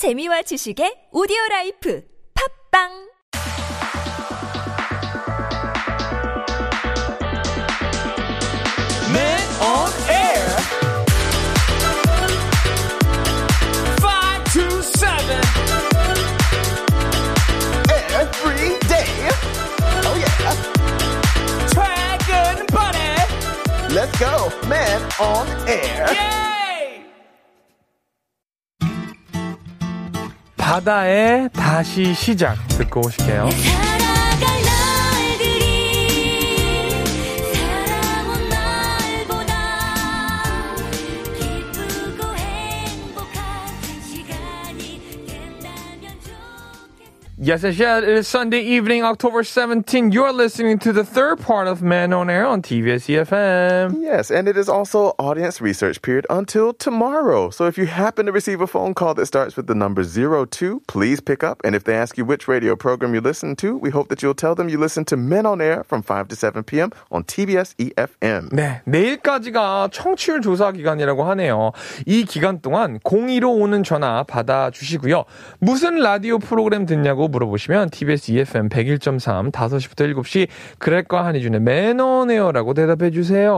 재미와 지식의 오디오라이프 팝빵 Let's go, man on air. Yay! 바다의 다시 시작 듣고 오실게요. 살아갈 날들이 살아온 날보다 기쁘고 행복한 시간이 된다면 좋겠어. Yes, it is Sunday evening, October 17. You are listening to the third part of Man on Air on TBS eFM. Yes, and it is also audience research period until tomorrow. So if you happen to receive a phone call that starts with the number 02, please pick up. And if they ask you which radio program you listen to, we hope that you'll tell them you listen to Men on Air from 5 to 7 p.m. on TBS eFM. 네, 내일까지가 청취율 조사 기간이라고 하네요. 이 기간 동안 02로 오는 전화 받아주시고요. 무슨 라디오 프로그램 듣냐고 물어보시면 TBS EFM 101.3 5시부터 7시 그렉과 한희준의 Man on Air라고 대답해 주세요.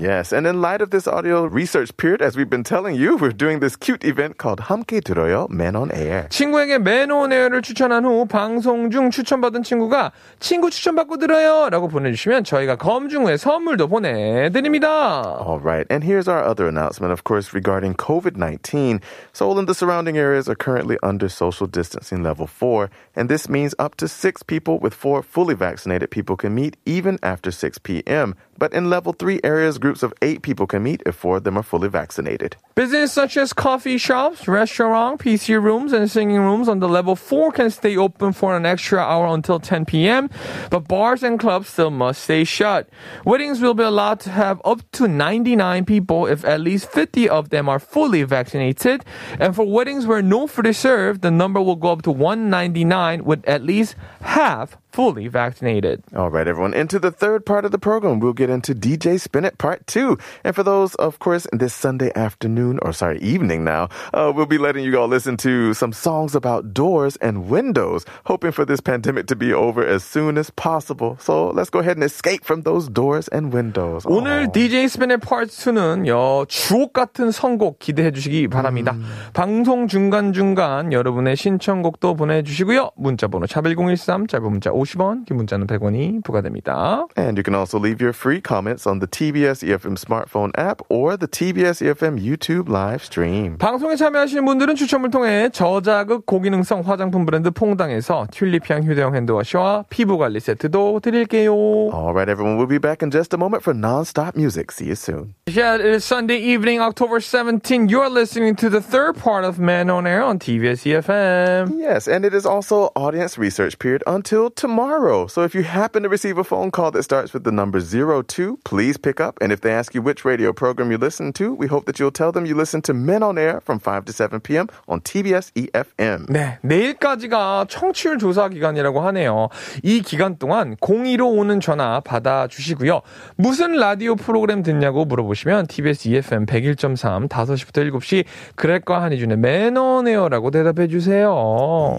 Yes, and in light of this audio research period, as we've been telling you, we're doing this cute event called 함께 들어요 Man on Air. 친구에게 Man on Air를 추천한 후 방송 중 추천받은 친구가 친구 추천받고 들어요 라고 보내주시면 저희가 검증 후에 선물도 보내드립니다. Alright, and here's our other announcement, of course, regarding COVID-19. Seoul and the surrounding areas are currently under social distancing level 4. And this means up to 6 people with 4 fully vaccinated people can meet even after 6 p.m. But in level 3 areas, groups of 8 people can meet if 4 of them are fully vaccinated. Businesses such as coffee shops, restaurants, PC rooms, and singing rooms on the level 4 can stay open for an extra hour until 10 p.m. But bars and clubs still must stay shut. Weddings will be allowed to have up to 99 people if at least 50 of them are fully vaccinated. And for weddings where no food is served, the number will go up to 199 with at least half fully vaccinated. All right, everyone. Into the third part of the program, we'll get into DJ Spin It Part 2. And for those, of course, this Sunday afternoon, or sorry, evening now, we'll be letting you all listen to some songs about doors and windows, hoping for this pandemic to be over as soon as possible. So let's go ahead and escape from those doors and windows. 오늘 DJ Spin It Part 2는 주옥 같은 선곡 기대해 주시기 바랍니다. 방송 중간중간 여러분의 신청곡도 보내주시고요. 문자번호 샵1013, 짧은 문자 50원, 긴 문자는 100원이 부과됩니다. And you can also leave your free comments on the TBS EFM smartphone app or the TBS EFM YouTube live stream. 방송에 참여하시는 분들은 추첨을 통해 저자극 고기능성 화장품 브랜드 퐁당에서 튤립향 휴대용 핸드워시와 피부관리 세트도 드릴게요. Alright everyone, we'll be back in just a moment for non-stop music. See you soon. Yeah, it is Sunday evening, October 17. You're listening to the third part of Man on Air on TBS EFM. Yes, and it is also audience research period until tomorrow. So if you happen to receive a phone call that starts with the number 02, please pick up. And if they ask you which radio program you listen to, we hope that you'll tell them you listen to Men on Air from 5 to 7 p.m. on TBS eFM. 네, 내일까지가 청취율 조사 기간이라고 하네요. 이 기간 동안 02로 오는 전화 받아주시고요. 무슨 라디오 프로그램 듣냐고 물어보시면 TBS eFM 101.3 5시부터 7시 그렉과 한희준의 Men on Air라고 대답해 주세요.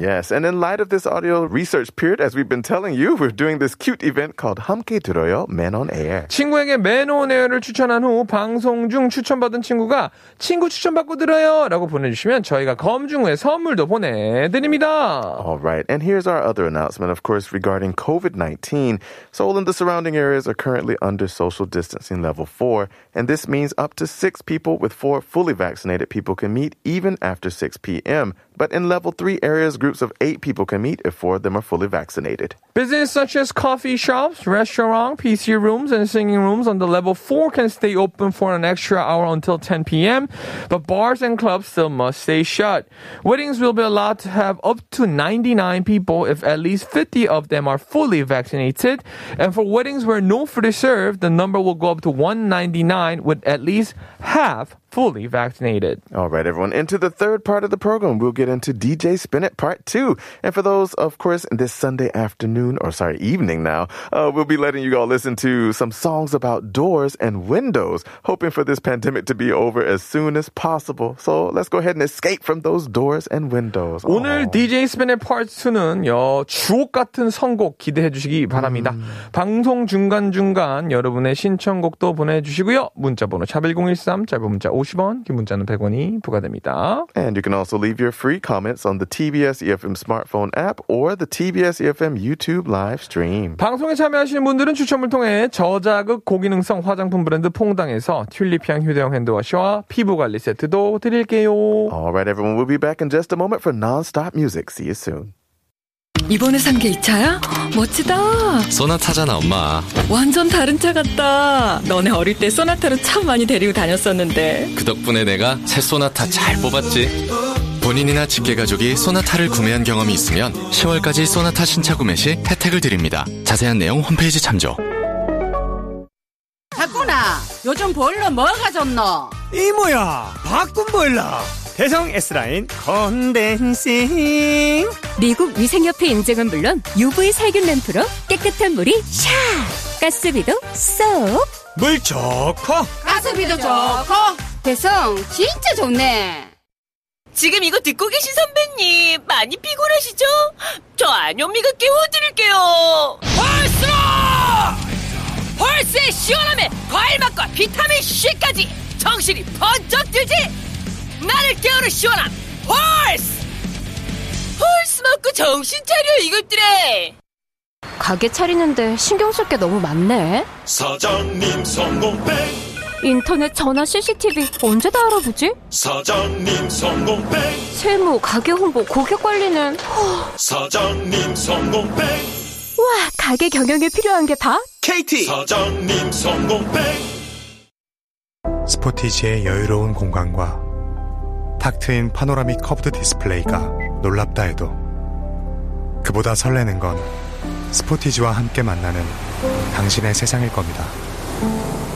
Yes, and in light of this audio research period, as we've been telling you, we're doing this cute event called 함께 들어요 Man on Air. 친구에게 Man on Air를 추천한 후 방송 중 추천받은 친구가 친구 추천받고 들어요 라고 보내주시면 저희가 검증 후에 선물도 보내드립니다. Alright, and here's our other announcement, of course, regarding COVID-19. Seoul and the surrounding areas are currently under social distancing level 4, and this means up to 6 people with 4 fully vaccinated people can meet even after 6 p.m., but in level 3 areas, groups of 8 people can meet if 4 of them are fully vaccinated. Businesses such as coffee shops, restaurants, PC rooms, and singing rooms on the level 4 can stay open for an extra hour until 10 p.m., but bars and clubs still must stay shut. Weddings will be allowed to have up to 99 people if at least 50 of them are fully vaccinated. And for weddings where no food is served, the number will go up to 199 with at least half fully vaccinated. All right, everyone. Into the third part of the program, we'll get into DJ Spin It Part 2. And for those, of course, this Sunday afternoon, or sorry, evening now, we'll be letting you all listen to some songs about doors and windows, hoping for this pandemic to be over as soon as possible. So let's go ahead and escape from those doors and windows. 오늘 DJ Spin It Part 2는요, 주옥 같은 선곡 기대해 주시기 바랍니다. 방송 중간중간 여러분의 신청곡도 보내주시고요. 문자번호 샵1013, 짧은 문자 50원, 긴 문자는 100원이 부과됩니다. And you can also leave your free comments on the TBS eFM smartphone app or the TBS eFM YouTube live stream. 방송에 참여하시는 분들은 추첨을 통해 저자극 고기능성 화장품 브랜드 퐁당에서 튤립향 휴대용 핸드워시와 피부관리 세트도 드릴게요. Alright everyone, we'll be back in just a moment for non-stop music. See you soon. 이번에 산 게 2차야? 멋지다. 소나타잖아, 엄마. 완전 다른 차 같다. 너네 어릴 때 소나타로 참 많이 데리고 다녔었는데. 그 덕분에 내가 새 소나타 잘 뽑았지. 본인이나 직계가족이 소나타를 구매한 경험이 있으면 10월까지 소나타 신차 구매 시 혜택을 드립니다. 자세한 내용 홈페이지 참조. 박구나, 요즘 보일러 뭐가 좋노? 이모야, 바꾼 보일러. 대성 S라인 컨덴싱. 미국 위생협회 인증은 물론 UV 살균 램프로 깨끗한 물이 샤! 가스비도 쏙! 물 좋고 가스비도 좋고 대성 진짜 좋네. 지금 이거 듣고 계신 선배님 많이 피곤하시죠? 저 안현미가 깨워드릴게요. 펄스로! 펄스의 시원함에 과일맛과 비타민C까지 정신이 번쩍 들지! 나를 깨우는 시원함 홀스! 홀스 먹고 정신 차려 이것들에. 가게 차리는데 신경 쓸 게 너무 많네. 사장님 성공백. 인터넷 전화 CCTV 언제 다 알아보지? 사장님 성공백. 세무, 가게 홍보, 고객 관리는 사장님 성공백. 와, 가게 경영에 필요한 게 다 KT 사장님 성공백. 스포티지의 여유로운 공간과 탁 트인 파노라믹 커브드 디스플레이가 놀랍다 해도 그보다 설레는 건 스포티지와 함께 만나는 당신의 세상일 겁니다.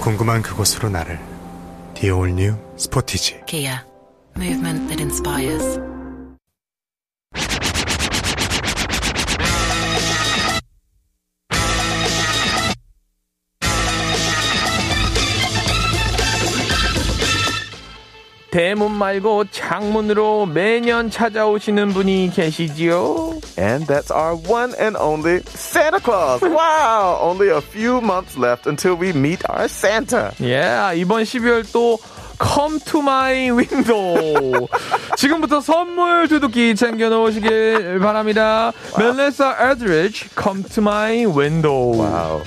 궁금한 그곳으로 나를. The All New 스포티지. Kia. Movement that inspires. 대문 말고 창문으로 매년 찾아오시는 분이 계시지요. And that's our one and only Santa Claus. Wow, only a few months left until we meet our Santa. Yeah, 이번 12월 또 Come to my window. 지금부터 선물 두둑이 챙겨놓으시길 바랍니다. Wow. Melissa Etheridge, Come to my window. Wow.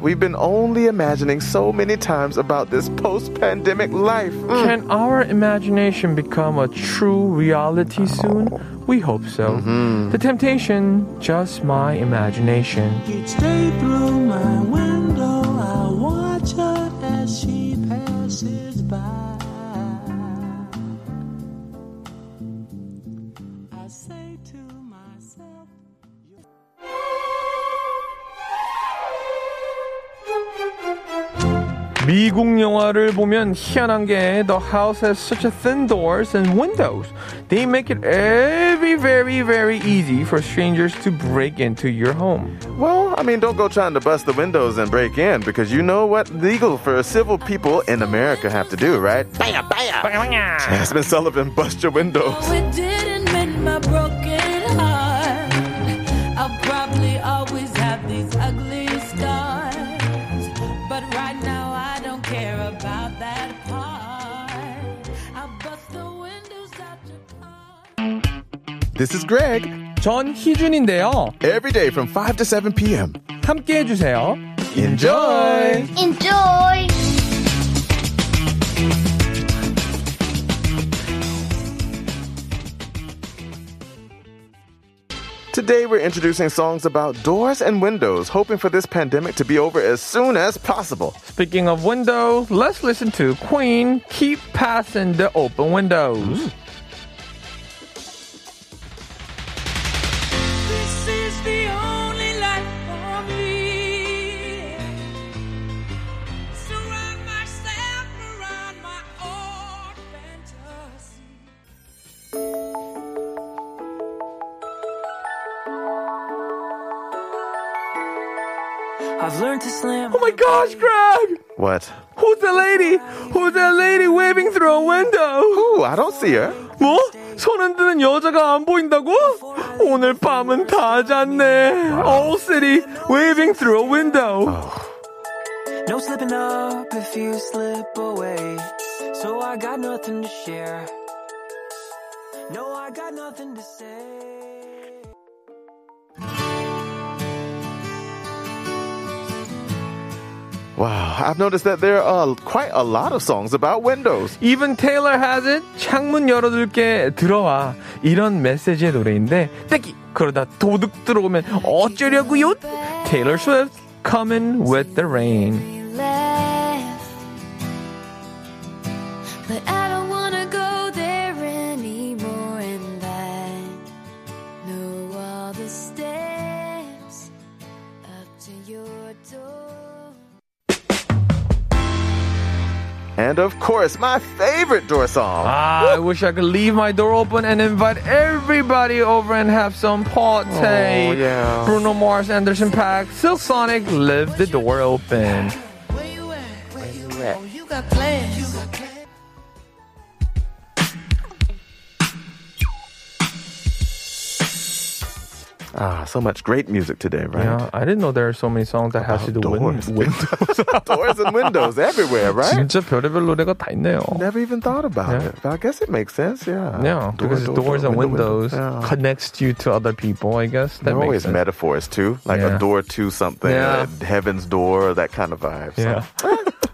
We've been only imagining so many times about this post-pandemic life. Can our imagination become a true reality soon? We hope so. The temptation, just my imagination. Each day through my window, I watch her as she passes by. I say to myself. 미국 영화를 보면 희한한 게 The house has such a thin doors and windows. They make it very easy for strangers to break into your home. Well, I mean, don't go trying to bust the windows and break in because you know what legal for civil people in America have to do, right? Baya, baya, baya. Jasmine Sullivan, bust your windows. Oh, it didn't mend my broken heart. I'll probably always have these ugly scars. But right now care about that part. I'll bust the windows out your car. This is Greg. 전 희준인데요. Every day from 5 to 7 p.m. 함께 해주세요. Enjoy! Enjoy! Today we're introducing songs about doors and windows, hoping for this pandemic to be over as soon as possible. Speaking of windows, let's listen to Queen, Keep Passing the Open Windows. Mm. Oh my gosh, Greg! What? Who's the lady? Who's that lady waving through a window? Who? I don't see her. 뭐? 손 흔드는 여자가 안 보인다고? 오늘 밤은 다 잤네. Wow. All city waving through a window. No slipping up if you slip away. So I got nothing to share. No, I got nothing to say. Wow, I've noticed that there are quite a lot of songs about windows. Even Taylor has it. 창문 열어둘게 들어와. 이런 메시지의 노래인데 떼기 그러다 도둑 들어오면 어쩌려고요? Taylor Swift, Coming with the Rain. And of course, my favorite door song. Ah, I wish I could leave my door open and invite everybody over and have some party. Oh, yeah. Bruno Mars, Anderson Paak, Silk Sonic, Leave the Door Open. Where you at? Where you at? Oh, you got plans. Ah, so much great music today, right? Yeah, I didn't know there are so many songs that have to do with windows. Doors and windows everywhere, right? 진짜 별의별 노래가 다 있네요. Never even thought about it. But I guess it makes sense, yeah. Yeah, because doors and windows connects you to other people, I guess. There are always metaphors, too. Like a door to something, heaven's door, that kind of vibe. Yeah.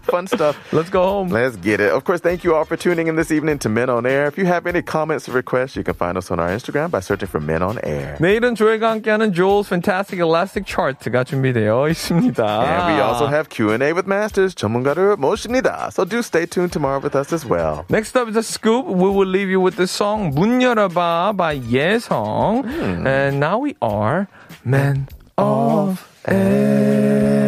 Fun stuff. Let's go home. Let's get it. Of course, thank you all for tuning in this evening to Men on Air. If you have any comments or requests, you can find us on our Instagram by searching for Men on Air. 내일은 조회가 함께하는 Joel's Fantastic Elastic Chart가 준비되어 있습니다. And we also have Q&A with Masters. 전문가를 모십니다. So do stay tuned tomorrow with us as well. Next up is a scoop. We will leave you with the song 문 열어봐 by Ye-sung. And now we are Men of Air.